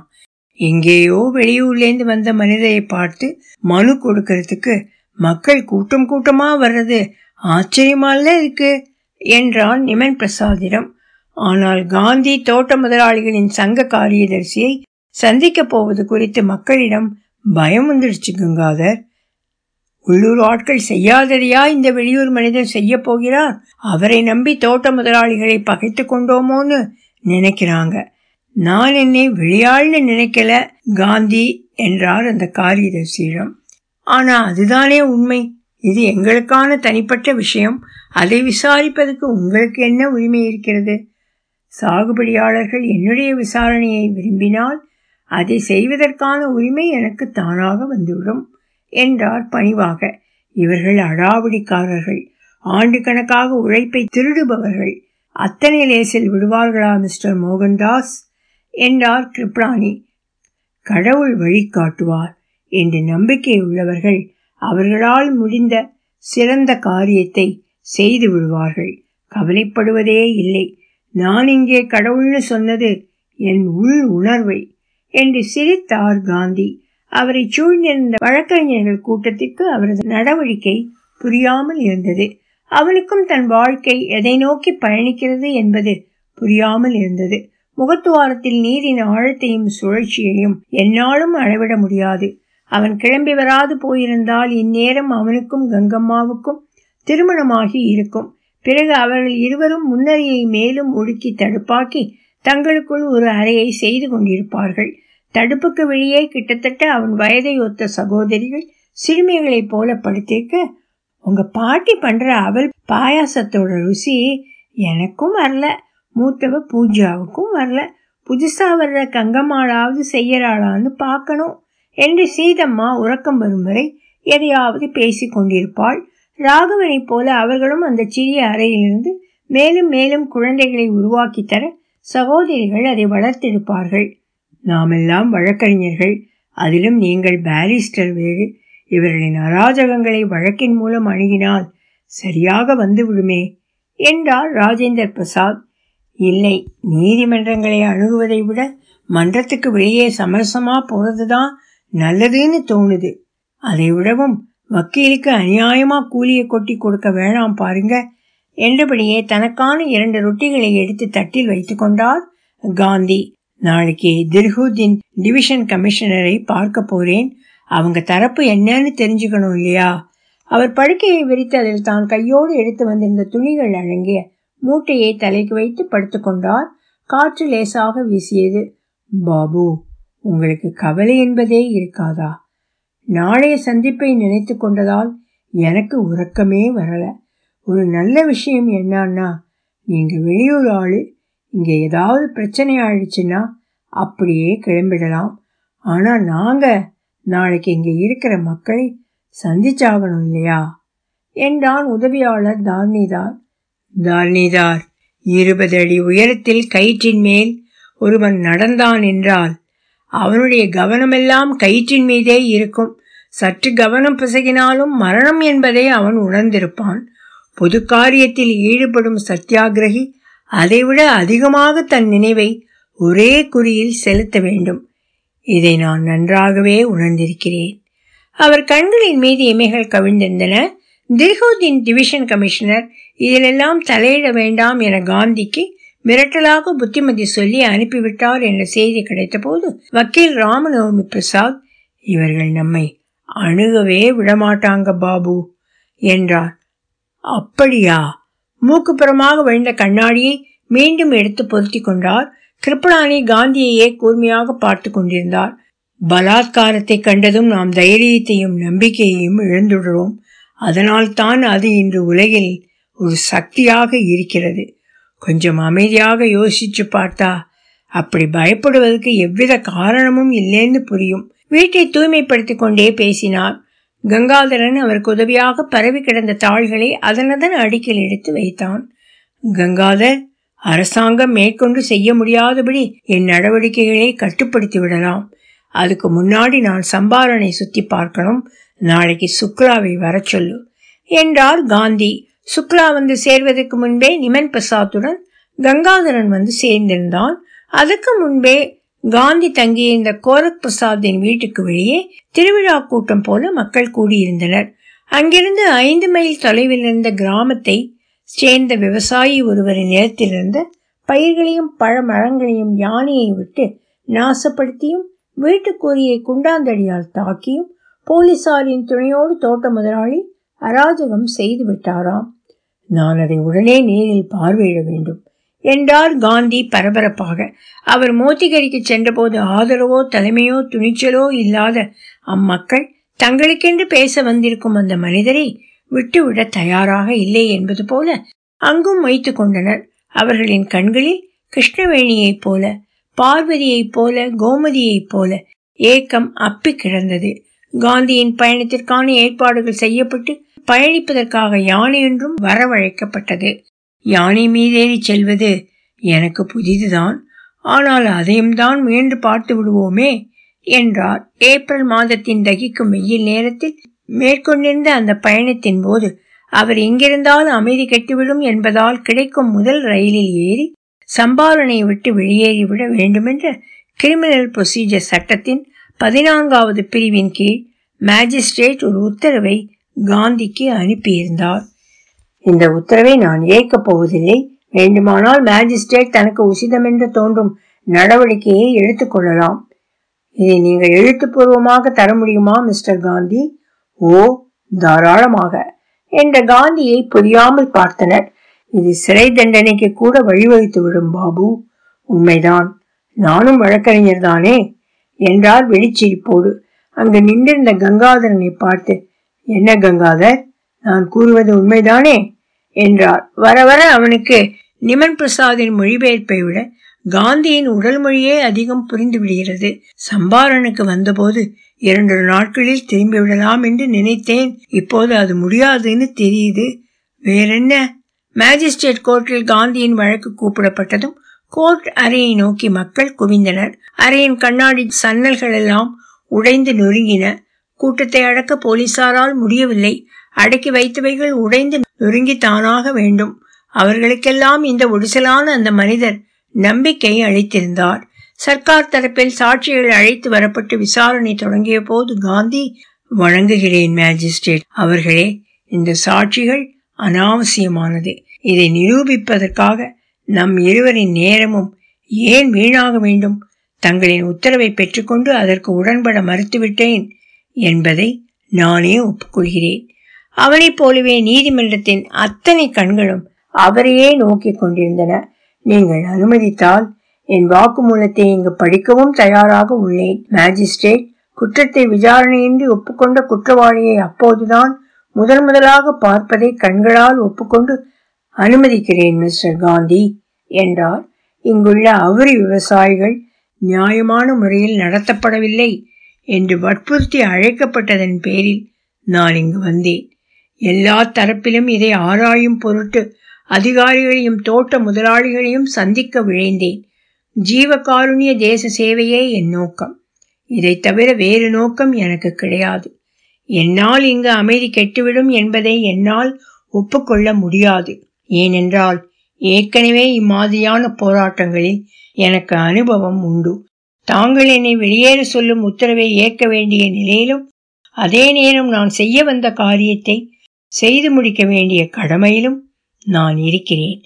எங்கேயோ வெளியூர்லேருந்து வந்த மனிதரை பார்த்து மனு கொடுக்கறதுக்கு மக்கள் கூட்டம் கூட்டமா வர்றது ஆச்சரியமால இருக்கு என்றான் நிமன் பிரசாதிடம். ஆனால் காந்தி தோட்ட முதலாளிகளின் சங்க காரியதர்சியை சந்திக்க போவது குறித்து மக்களிடம் பயம் வந்துடுச்சு கங்காதர். உள்ளூர் ஆட்கள் செய்யாததையா இந்த வெளியூர் மனிதர் செய்ய போகிறார்? அவரை நம்பி தோட்ட முதலாளிகளை பகைத்து கொண்டோமோன்னு நினைக்கிறாங்க. நான் என்னை வெளியாள்னு நினைக்கல காந்தி என்றார் அந்த காரியதர்சியிடம். ஆனா அதுதானே உண்மை. இது எங்களுக்கான தனிப்பட்ட விஷயம். அதை விசாரிப்பதற்கு உங்களுக்கு என்ன உரிமை இருக்கிறது? சாகுபடியாளர்கள் என்னுடைய விசாரணையை விரும்பினால் அதை செய்வதற்கான உரிமை எனக்கு தானாக வந்துவிடும் என்றார் பணிவாக. இவர்கள் அடாவடிக்காரர்கள், ஆண்டு கணக்காக உழைப்பை திருடுபவர்கள். அத்தனை லேசில் விடுவார்களா மிஸ்டர் மோகன்தாஸ் என்றார் கிருபளானி. கடவுள் வழிகாட்டுவார் என்று நம்பிக்கை உள்ளவர்கள் அவர்களால் முடிந்த சிறந்த காரியத்தை செய்து விடுவார்கள். கவலைப்படுவதே இல்லை. நான் இங்கே கடவுள்னு சொன்னது என் உள் உணர்வை என்று சிரித்தார் காந்தி. அவரை சூழ்ந்திருந்த வழக்கறிஞர்கள் கூட்டத்திற்கு அவரது நடவடிக்கை புரியாமல் இருந்தது. அவனுக்கும் தன் வாழ்க்கை எதை நோக்கி பயணிக்கிறது என்பது புரியாமல் இருந்தது. முகத்துவாரத்தில் நீரின் ஆழத்தையும் சுழற்சியையும் என்னாலும் அளவிட முடியாது. அவன் கிளம்பி வராது போயிருந்தால் இந்நேரம் அவனுக்கும் கங்கம்மாவுக்கும் திருமணமாகி இருக்கும். பிறகு அவர்கள் இருவரும் முன்னறியை மேலும் ஒடுக்கி தடுப்பாக்கி தங்களுக்குள் ஒரு அறையை செய்து கொண்டிருப்பார்கள். தடுப்புக்கு வெளியே கிட்டத்தட்ட அவன் வயதை ஒத்த சகோதரிகள் சிறுமிகளைப் போல படுத்திருக்க, உங்க பாட்டி பண்ற அவல் பாயாசத்தோட ருசி எனக்கும் வரல, மூத்தவ பூஜ்யாவுக்கும் வரல, புதுசா வர்ற கங்கம்மாளாவது செய்யறாளான்னு பார்க்கணும் என்று சீத்தம்மா உறக்கம் வரும் வரை எதையாவது பேசி கொண்டிருப்பாள். ராகவனை போல அவர்களும் அந்த சிறிய அறையிலிருந்து மேலும் மேலும் குழந்தைகளை உருவாக்கி தர சகோதரிகள் அதை வளர்த்திருப்பார்கள். நாமெல்லாம் வழக்கறிஞர்கள், அதிலும் நீங்கள் பாரிஸ்டர் வேறு. இவர்களின் அராஜகங்களை வழக்கின் மூலம் அணுகினால் சரியாக வந்துவிடுமே என்றார் ராஜேந்திர பிரசாத். இல்லை, நீதிமன்றங்களை அணுகுவதை விட மன்றத்துக்கு வெளியே சமரசமா போறதுதான் நல்லதுன்னு தோணுது. அதை விடவும் வக்கீலுக்கு அநியாயமா கூலியை கொட்டி கொடுக்க வேணாம் பாருங்க என்றபடியே தனக்கான இரண்டு ரொட்டிகளை எடுத்து தட்டில் வைத்து கொண்டார் காந்தி. நாளைக்கு திர்ஹூதின் டிவிஷன் கமிஷனரை பார்க்க போறேன், அவங்க தரப்பு என்னன்னு தெரிஞ்சுக்கணும் இல்லையா? அவர் படுக்கையை விரித்து அதில் தான் கையோடு எடுத்து வந்திருந்த துணிகள் அழங்கிய மூட்டையை தலைக்கு வைத்து படுத்துக்கொண்டார். காற்று லேசாக வீசியது. பாபு, உங்களுக்கு கவலை என்பதே இருக்காதா? நாளைய சந்திப்பை நினைத்து கொண்டதால் எனக்கு உறக்கமே வரல. ஒரு நல்ல விஷயம் என்னன்னா, நீங்க வெளியூர் ஆளு, இங்க ஏதாவது பிரச்சனை ஆயிடுச்சுன்னா அப்படியே கிளம்பிடலாம். ஆனா நாங்க நாளைக்கு இங்க இருக்கிற மக்களை சந்திச்சாகணும் இல்லையா என்றான் உதவியாளர் தார்ணிதார். தார்ணிதார் இருபது அடி உயரத்தில் கயிற்றின் மேல் ஒருவன் நடந்தான் என்றால் அவனுடைய கவனமெல்லாம் கயிற்றின் மீதே இருக்கும். சற்று கவனம் பிசகினாலும் மரணம் என்பதை அவன் உணர்ந்திருப்பான். பொது காரியத்தில் ஈடுபடும் சத்தியாகிரகி அதைவிட அதிகமாக தன் நினைவை ஒரே குறியில் செலுத்த வேண்டும். இதை நான் நன்றாகவே உணர்ந்திருக்கிறேன். அவர் கண்களின் மீது இமைகள் கவிழ்ந்திருந்தன. திர்ஹூதின் டிவிஷன் கமிஷனர் இதிலெல்லாம் தலையிட வேண்டாம் என காந்திக்கு மிரட்டலாக புத்திமதி சொல்லி அனுப்பிவிட்டார் என்ற செய்தி கிடைத்த போது வக்கீல் ராமநவமி பிரசாத், இவர்கள் நம்மை அணுகவே விடமாட்டாங்க பாபு என்றார். அப்படியா? மூக்குப்புறமாக விழுந்த கண்ணாடியை மீண்டும் எடுத்து பொருத்தி கொண்டார். கிருபளானி காந்தியையே கூர்மையாக பார்த்து கொண்டிருந்தார். பலாத்காரத்தை கண்டதும் நாம் தைரியத்தையும் நம்பிக்கையையும் இழந்துடுறோம். அதனால் தான் அது இன்று உலகில் ஒரு சக்தியாக இருக்கிறது. கொஞ்சம் அமைதியாக யோசிச்சு பார்த்தா அப்படி பயப்படுவதற்கு எவ்வித காரணமும் இல்லைன்னு புரியும். வீட்டை தூய்மைப்படுத்தி கொண்டே பேசினார். கங்காதரன் அவருக்கு உதவியாக பரவி கிடந்த தாள்களை அதனதன் அடுக்கில் எடுத்து வைத்தான். கங்காதர், அரசாங்கம் மேற்கொண்டு செய்ய முடியாதபடி என் நடவடிக்கைகளை கட்டுப்படுத்தி விடலாம். அதுக்கு முன்னாடி நான் சம்பாரணை சுத்தி பார்க்கணும். நாளைக்கு சுக்லாவை வர சொல்லு என்றார் காந்தி. சுக்லா வந்து சேர்வதற்கு முன்பே நிமன் பிரசாத்துடன் கங்காதரன் வந்து சேர்ந்திருந்தான். அதற்கு முன்பே காந்தி தங்கியிருந்த கோரக் பிரசாத்தின் வீட்டுக்கு வெளியே திருவிழா கூட்டம் போல மக்கள் கூடியிருந்தனர். அங்கிருந்து ஐந்து மைல் தொலைவில் இருந்த கிராமத்தை சேர்ந்த விவசாயி ஒருவரின் நிலத்திலிருந்து பயிர்களையும் பழமரங்களையும் யானையை விட்டு நாசப்படுத்தியும் வீட்டுக்கூரியை குண்டாந்தடியால் தாக்கியும் போலீசாரின் துணையோடு தோட்ட முதலாளி அராஜகம் செய்து விட்டாராம். நான் அதை உடனே நேரில் பார்வையிட வேண்டும் என்றார் காந்தி பரபரப்பாக. அவர் மோத்திகரிக்கு சென்றபோது ஆதரவோ தலைமையோ துணிச்சலோ இல்லாத அம்மக்கள் தங்களுக்கென்று பேச வந்திருக்கும் அந்த மனிதரை விட்டுவிட தயாராக இல்லை என்பது போல அங்கும் வைத்து கொண்டனர். அவர்களின் கண்களில் கிருஷ்ணவேணியைப் போல, பார்வதியைப் போல, கோமதியைப் போல ஏக்கம் அப்பி கிடந்தது. காந்தியின் பயணத்திற்கான ஏற்பாடுகள் செய்யப்பட்டு பயணிப்பதற்காக யானையொன்றும் வரவழைக்கப்பட்டது. யானை மீதேறி செல்வது எனக்கு புதிதுதான், ஆனால் அதையும் தான் முயன்று பார்த்து விடுவோமே என்றார். ஏப்ரல் மாதத்தின் தகிக்கும் வெயில் நேரத்தில் மேற்கொண்டிருந்த அந்த பயணத்தின் போது அவர் எங்கிருந்தால் அமைதி கெட்டுவிடும் என்பதால் கிடைக்கும் முதல் ரயிலில் ஏறி சம்பாரனை விட்டு வெளியேறிவிட வேண்டுமென்ற கிரிமினல் புரொசீஜர் சட்டத்தின் பதினான்காவது பிரிவின் கீழ் மேஜிஸ்ட்ரேட் ஒரு உத்தரவை காந்திக்கு அனுப்பியிருந்தார். இந்த உத்தரவை நான் ஏற்கப் போவதில்லை. வேண்டுமானால் மேஜிஸ்ட்ரேட் தனக்கு உசிதமென்று தோன்றும் நடவடிக்கையை எடுத்துக்கொள்ளலாம். இதை நீங்கள் எழுத்துப்பூர்வமாக தர முடியுமா மிஸ்டர் காந்தி? ஓ, தாராளமாக என்ற காந்தியை புரியாமல் பார்த்தனர். இது சிறை தண்டனைக்கு கூட வழிவகுத்து விடும் பாபு. உண்மைதான், நானும் வழக்கறிஞர்தானே என்றார் வெளிச்சிரிப்போடு. அங்கு நின்றிருந்த கங்காதரனை பார்த்து, என்ன கங்காதர், நான் கூறுவது உண்மைதானே என்றார். வர வர அவனுக்கு நிமன் பிரசாதின் மொழிபெயர்ப்பை விட காந்தியின் உடல் மொழியே அதிகம் புரிந்து விடுகிறது. சம்பாரனுக்கு வந்தபோது இரண்டு நாட்களில் திரும்பி விடலாம் என்று நினைத்தேன். இப்போது அது முடியாதுன்னு தெரியுது. வேறென்ன? மேஜிஸ்ட்ரேட் கோர்ட்டில் காந்தியின் வழக்கு கூப்பிடப்பட்டதும் கோர்ட் அறையை நோக்கி மக்கள் குவிந்தனர். அறையின் கண்ணாடி சன்னல்கள் எல்லாம் உடைந்து நொறுங்கின. கூட்டத்தை அடக்க போலீசாரால் முடியவில்லை. அடக்கி வைத்தவைகள் உடைந்து நொறுங்கித்தானாக வேண்டும். அவர்களுக்கெல்லாம் இந்த ஒடிசலான அந்த மனிதர் நம்பிக்கை அளித்திருந்தார். சர்க்கார் தரப்பில் சாட்சிகள் அழைத்து வரப்பட்டு விசாரணை தொடங்கிய போது காந்தி, வணங்குகிறேன் மேஜிஸ்ட்ரேட் அவர்களே, இந்த சாட்சிகள் அனாவசியமானது. இதை நிரூபிப்பதற்காக நம் இருவரின் நேரமும் ஏன் வீணாக வேண்டும்? தங்களின் உத்தரவை பெற்றுக்கொண்டு அதற்கு உடன்பட மறுத்துவிட்டேன் என்பதை நானே ஒப்புக்கொள்கிறேன். அவனைப் போலவே நீதிமன்றத்தின் அத்தனை கண்களும் அவரையே நோக்கி கொண்டிருந்தன. நீங்கள் அனுமதித்தால் என் வாக்குமூலத்தை இங்கு படிக்கவும் தயாராக உள்ளேன். மேஜிஸ்ட்ரேட், குற்றத்தை விசாரணையின்றி ஒப்புக்கொண்ட குற்றவாளியை அப்போதுதான் முதன் முதலாக பார்ப்பதை கண்களால் ஒப்புக்கொண்டு அனுமதிக்கிறேன் மிஸ்டர் காந்தி என்றார். இங்குள்ள அவரி விவசாயிகள் நியாயமான முறையில் நடத்தப்படவில்லை என்று வற்புறுத்தி அழைக்கப்பட்டதன் பேரில் நான் இங்கு வந்தேன். எல்லா தரப்பிலும் இதை ஆராயும் பொருட்டு அதிகாரிகளையும் தோட்ட முதலாளிகளையும் சந்திக்க விழைந்தேன். ஜீவகாருண்ய தேச சேவையே என் நோக்கம். இதை தவிர வேறு நோக்கம் எனக்கு கிடையாது. என்னால் இங்கு அமைதி கெட்டுவிடும் என்பதை என்னால் ஒப்புக்கொள்ள முடியாது. ஏனென்றால் ஏற்கனவே இம்மாதிரியான போராட்டங்களில் எனக்கு அனுபவம் உண்டு. தாங்கள் என்னை வெளியேற சொல்லும் உத்தரவை ஏற்க வேண்டிய நிலையிலும் அதே நேரம் நான் செய்ய வந்த காரியத்தை செய்து முடிக்க வேண்டிய கடமையிலும் நான் இருக்கிறேன்.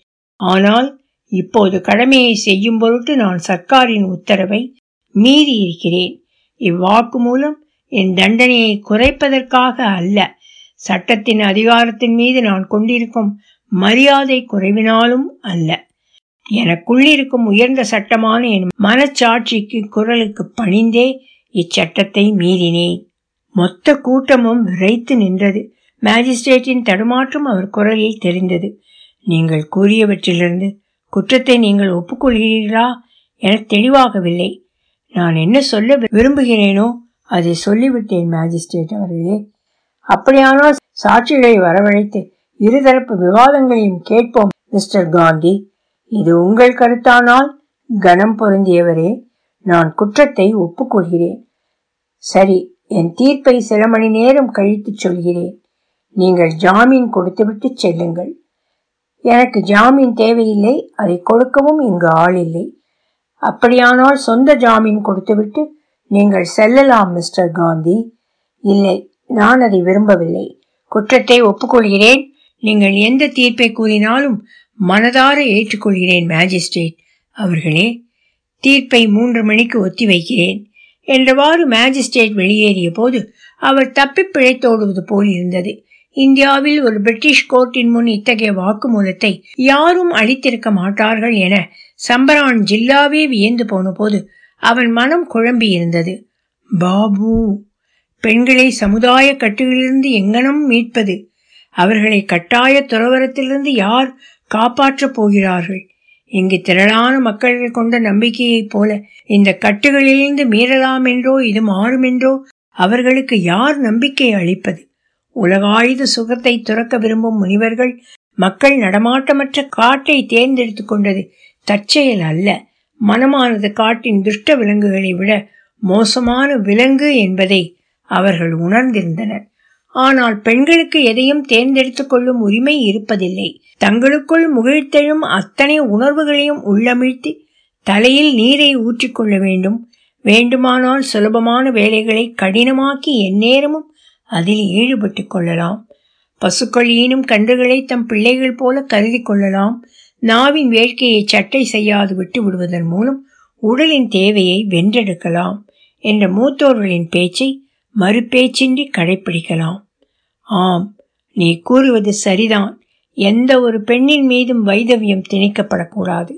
ஆனால் இப்போது கடமையை செய்யும் பொருட்டு நான் சர்க்காரின் உத்தரவை மீறி இருக்கிறேன். இவ்வாக்கு மூலம் என் தண்டனையை குறைப்பதற்காக அல்ல, சட்டத்தின் அதிகாரத்தின் மீது நான் கொண்டிருக்கும் மரியாதை குறைவினாலும் அல்ல, எனக்குள்ளிருக்கும் உயர்ந்த சட்டமான என் மனச்சாட்சிக்கு குரலுக்கு பணிந்தே இச்சட்டத்தை மீறினேன். மொத்த கூட்டமும் விரைத்து நின்றது. மேஜிஸ்ட்ரேட்டின் தடுமாற்றம் அவர் குரலில் தெரிந்தது. நீங்கள் கூறியவற்றிலிருந்து குற்றத்தை நீங்கள் ஒப்புக்கொள்கிறீர்களா என தெளிவாகவில்லை. நான் என்ன சொல்ல விரும்புகிறேனோ அதை சொல்லிவிட்டேன் மேஜிஸ்ட்ரேட் அவர்களே. அப்படியானால் சாட்சிகளை வரவழைத்து இருதரப்பு விவாதங்களையும் கேட்போம் மிஸ்டர் காந்தி. இது உங்கள் கருத்தானால் கனம் பொருந்தியவரே, நான் குற்றத்தை ஒப்புக்கொள்கிறேன். சரி, என் தீர்ப்பை சில மணி நேரம் கழித்து சொல்கிறேன். நீங்கள் ஜாமீன் கொடுத்துவிட்டு செல்லுங்கள். எனக்கு ஜாமீன் தேவையில்லை, அதை கொடுக்கவும் இங்கு ஆள் இல்லை. அப்படியானால் சொந்த ஜாமீன் கொடுத்துவிட்டு நீங்கள் செல்லலாம் மிஸ்டர் காந்தி. இல்லை, நான் அதை விரும்பவில்லை. குற்றத்தை ஒப்புக்கொள்கிறேன். நீங்கள் எந்த தீர்ப்பை கூறினாலும் மனதார ஏற்றுக்கொள்கிறேன் மேஜிஸ்ட்ரேட் அவர்களே. தீர்ப்பை மூன்று மணிக்கு ஒத்தி வைக்கிறேன் என்றவாறு மேஜிஸ்ட்ரேட் வெளியேறிய போது அவர் தப்பி பிழைத்தோடுவது போல் இருந்தது. இந்தியாவில் ஒரு பிரிட்டிஷ் கோர்ட்டின் முன் இத்தகைய வாக்குமூலத்தை யாரும் அளித்திருக்க மாட்டார்கள் என சம்பரான் ஜில்லாவே வியந்து போன போது அவன் மனம் குழம்பி இருந்தது. பாபு, பெண்களை சமுதாய கட்டுகளிலிருந்து எங்கனம் மீட்பது? அவர்களை கட்டாய துறவரத்திலிருந்து யார் காப்பாற்றப் போகிறார்கள்? இங்கு திரளான மக்கள் கொண்ட நம்பிக்கையைப் போல இந்த கட்டுகளிலிருந்து மீறலாம் என்றோ இது மாறுமென்றோ அவர்களுக்கு யார் நம்பிக்கை அளிப்பது? உலகாயுத சுகத்தை துறக்க விரும்பும் முனிவர்கள் மக்கள் நடமாட்டமற்ற காட்டை தேர்ந்தெடுத்து கொண்டது தற்செயல் அல்ல. மனமானது காட்டின் துஷ்ட விலங்குகளை விட மோசமான விலங்கு என்பதை அவர்கள் உணர்ந்திருந்தனர். ஆனால் பெண்களுக்கு எதையும் தேர்ந்தெடுத்து கொள்ளும் உரிமை இருப்பதில்லை. தங்களுக்குள் முகிழ்த்தெழும் அத்தனை உணர்வுகளையும் உள்ளமிழ்த்தி தலையில் நீரை ஊற்றிக்கொள்ள வேண்டும். வேண்டுமானால் சுலபமான வேலைகளை கடினமாக்கி எந்நேரமும் அதில் ஈடுபட்டு கொள்ளலாம். பசுக்கள் ஈனும் கன்றுகளை தம் பிள்ளைகள் போல கருதி கொள்ளலாம். நாவின் வேட்கையை சட்டை செய்யாது விட்டு விடுவதன் மூலம் உடலின் தேவையை வென்றெடுக்கலாம் என்ற மூத்தோர்களின் பேச்சை மறுபேச்சின்றி கடைப்பிடிக்கலாம். ஆம், நீ கூறுவது சரிதான். எந்த ஒரு பெண்ணின் மீதும் வைதவியம் திணிக்கப்படக்கூடாது.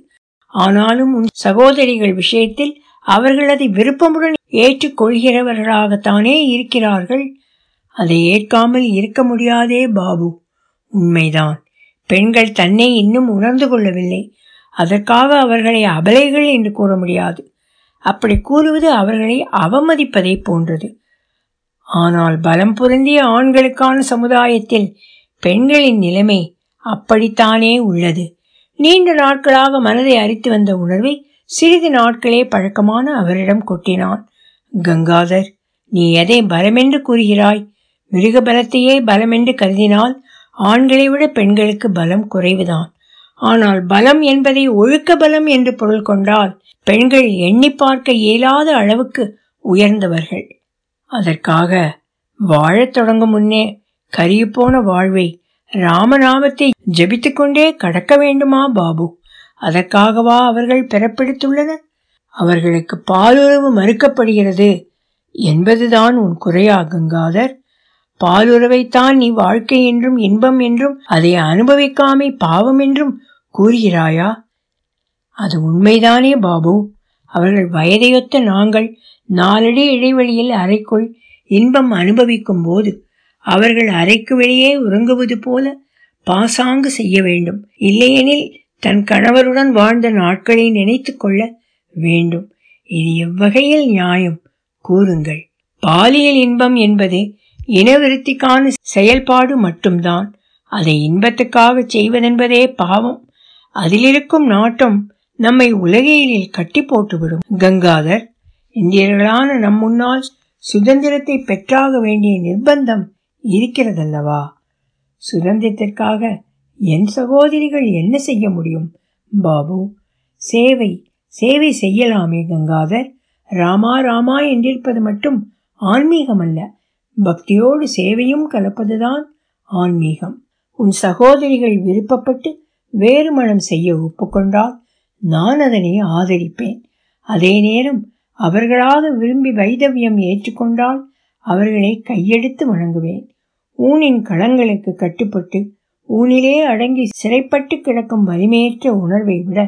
ஆனாலும் உன் சகோதரிகள் விஷயத்தில் அவர்கள் அதை விருப்பமுடன் ஏற்றுக்கொள்கிறவர்களாகத்தானே இருக்கிறார்கள். அதை ஏற்காமல் இருக்க முடியாதே பாபு. உண்மைதான், பெண்கள் தன்னை இன்னும் உணர்ந்து கொள்ளவில்லை. அதற்காக அவர்களை அபலைகள் என்று கூற முடியாது. அப்படி கூறுவது அவர்களை அவமதிப்பதை போன்றது. ஆனால் பலம் பொருந்திய ஆண்களுக்கான சமுதாயத்தில் பெண்களின் நிலைமை அப்படித்தானே உள்ளது. நீண்ட நாட்களாக மனதை அரித்து வந்த உணர்வை சிறிது நாட்களே பழக்கமான அவரிடம் கொட்டினான். கங்காதர், நீ எதை பலமென்று கூறுகிறாய்? மிருக பலத்தையே பலமென்று கருதினால் ஆண்களை விட பெண்களுக்கு பலம் குறைவுதான். ஆனால் பலம் என்பதை ஒழுக்க பலம் என்று பொருள் கொண்டால் பெண்கள் எண்ணி பார்க்க இயலாத அளவுக்கு உயர்ந்தவர்கள். அதற்காக வாழத் தொடங்கும் முன்னே கரியப்போன வாழ்வை ராமநாமத்தை ஜபித்துக்கொண்டே கடக்க வேண்டுமா பாபு? அதற்காகவா அவர்கள் பிறப்பெடுத்துள்ளனர்? அவர்களுக்கு பாலுறவு மறுக்கப்படுகிறது என்பதுதான் உன் குறையா கங்காதர்? பாலுறவைத்தான் நீ வாழ்க்கை என்றும் இன்பம் என்றும் அதை அனுபவிக்காமை பாவம் என்றும் கூறுகிறாயா? அது உண்மைதானே பாபு. அவர்கள் வயதையொத்த நாங்கள் நாலடி இடைவெளியில் அறைக்குள் இன்பம் அனுபவிக்கும் போது அவர்கள் அறைக்கு வெளியே உறங்குவது போல பாசாங்கு செய்ய வேண்டும். இல்லையெனில் தன் கணவருடன் வாழ்ந்த நாட்களை நினைத்து கொள்ள வேண்டும். இது எவ்வகையில் நியாயம்? கூறுங்கள். பாலியல் இன்பம் என்பது இனவிருத்திக்கான செயல்பாடு மட்டும்தான். அதை இன்பத்துக்காக செய்வதென்பதே பாவம். அதிலிருக்கும் நாட்டம் நம்மை உலகையில் கட்டி போட்டுவிடும். கங்காதர், இந்தியர்களான நம் முன்னால் சுதந்திரத்தை பெற்றாக வேண்டிய நிர்பந்தம் இருக்கிறதல்லவா? சுதந்திரத்திற்காக என் சகோதரிகள் என்ன செய்ய முடியும் பாபு? சேவை சேவை செய்யலாமே கங்காதர். ராமா ராமா என்றிருப்பது மட்டும் ஆன்மீகம் அல்ல. பக்தியோடு சேவையும் கலப்பதுதான் ஆன்மீகம். உன் சகோதரிகள் விருப்பப்பட்டு வேறு மனம் செய்ய ஒப்புக்கொண்டால் நான் அதனை ஆதரிப்பேன். அதே நேரம் அவர்களாக விரும்பி வைதவியம் ஏற்றுக்கொண்டால் அவர்களை கையெடுத்து வணங்குவேன். ஊனின் களங்களுக்கு கட்டுப்பட்டு ஊனிலே அடங்கி சிறைப்பட்டு கிடக்கும் வலிமையற்ற உணர்வை விட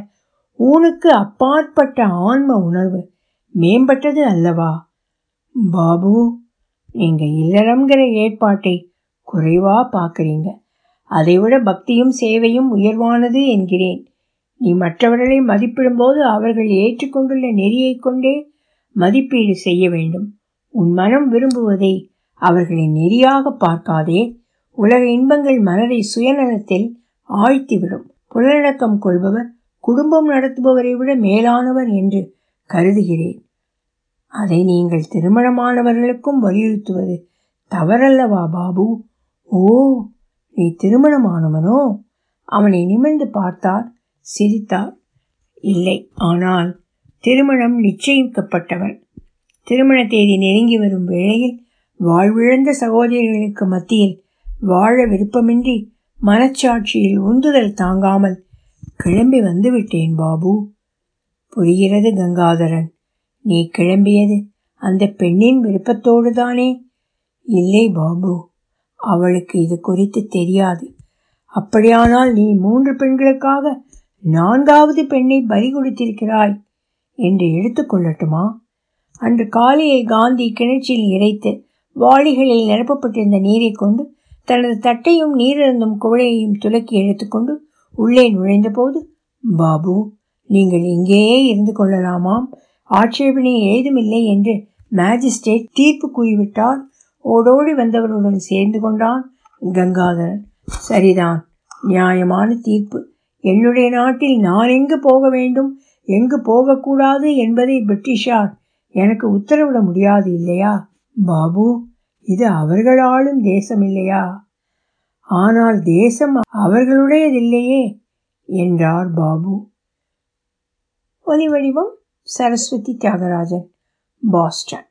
ஊனுக்கு அப்பாற்பட்ட ஆன்ம உணர்வு மேம்பட்டது அல்லவா பாபு? நீங்க இல்லறம்ங்கிற ஏற்பாட்டை குறைவா பார்க்குறீங்க. அதைவிட பக்தியும் சேவையும் உயர்வானது என்கிறேன். நீ மற்றவர்களை மதிப்பிடும்போது அவர்கள் ஏற்றுக்கொண்டுள்ள நெறியை கொண்டே மதிப்பீடு செய்ய வேண்டும். உன் மனம் விரும்புவதை அவர்களை நெறியாக பார்க்காதே. உலக இன்பங்கள் மனதை சுயநலத்தில் ஆழ்த்திவிடும். புலனடக்கம் கொள்பவர் குடும்பம் நடத்துபவரை விட மேலானவர் என்று கருதுகிறேன். அதை நீங்கள் திருமணமானவர்களுக்கும் வலியுறுத்துவது தவறல்லவா பாபு? ஓ, நீ திருமணமானவனோ? அவனை நிமிர்ந்து பார்த்தார். சிரித்தார். இல்லை, ஆனால் திருமணம் நிச்சயிக்கப்பட்டவன். திருமண தேதி நெருங்கி வரும் வேளையில் வாழ்விழந்த சகோதரிகளுக்கு மத்தியில் வாழ விருப்பமின்றி மனச்சாட்சியில் உந்துதல் தாங்காமல் கிளம்பி வந்துவிட்டேன் பாபு. புரிகிறது கங்காதரன். நீ கிளம்பியது அந்த பெண்ணின் விருப்பத்தோடு தானே? இல்லை பாபு, அவளுக்கு இது குறித்து தெரியாது. அப்படியானால் நீ மூன்று பெண்களுக்காக நான்காவது பெண்ணை பலி கொடுத்திருக்கிறாய் என்று எடுத்துக்கொள்ளட்டுமா? அன்று காலையில் காந்தி கிணற்றில் இறைத்து வாளிகளில் நிரப்பப்பட்டிருந்த நீரை கொண்டு தனது தட்டையும் நீரிழந்தும் குவளையையும் துலக்கி எடுத்துக்கொண்டு உள்ளே நுழைந்த போது, பாபு, நீங்கள் இங்கேயே இருந்து கொள்ளலாமாம், ஆட்சேபனை ஏதுமில்லை என்று மேஜிஸ்ட்ரேட் தீர்ப்பு கூறிவிட்டார். ஓடோடி வந்தவர்களுடன் சேர்ந்து கொண்டான் கங்காதரன். சரிதான், நியாயமான தீர்ப்பு. என்னுடைய நாட்டில் நான் எங்கு போக வேண்டும் எங்கு போகக்கூடாது என்பதை பிரிட்டிஷார் எனக்கு உத்தரவிட முடியாது இல்லையா பாபு? இது அவர்கள் ஆளும் தேசம் இல்லையா? ஆனால் தேசம் அவர்களுடையதில்லையே என்றார் பாபு. ஒலி வடிவம் சரஸ்வதி தியாகராஜன், பாஸ்டன்.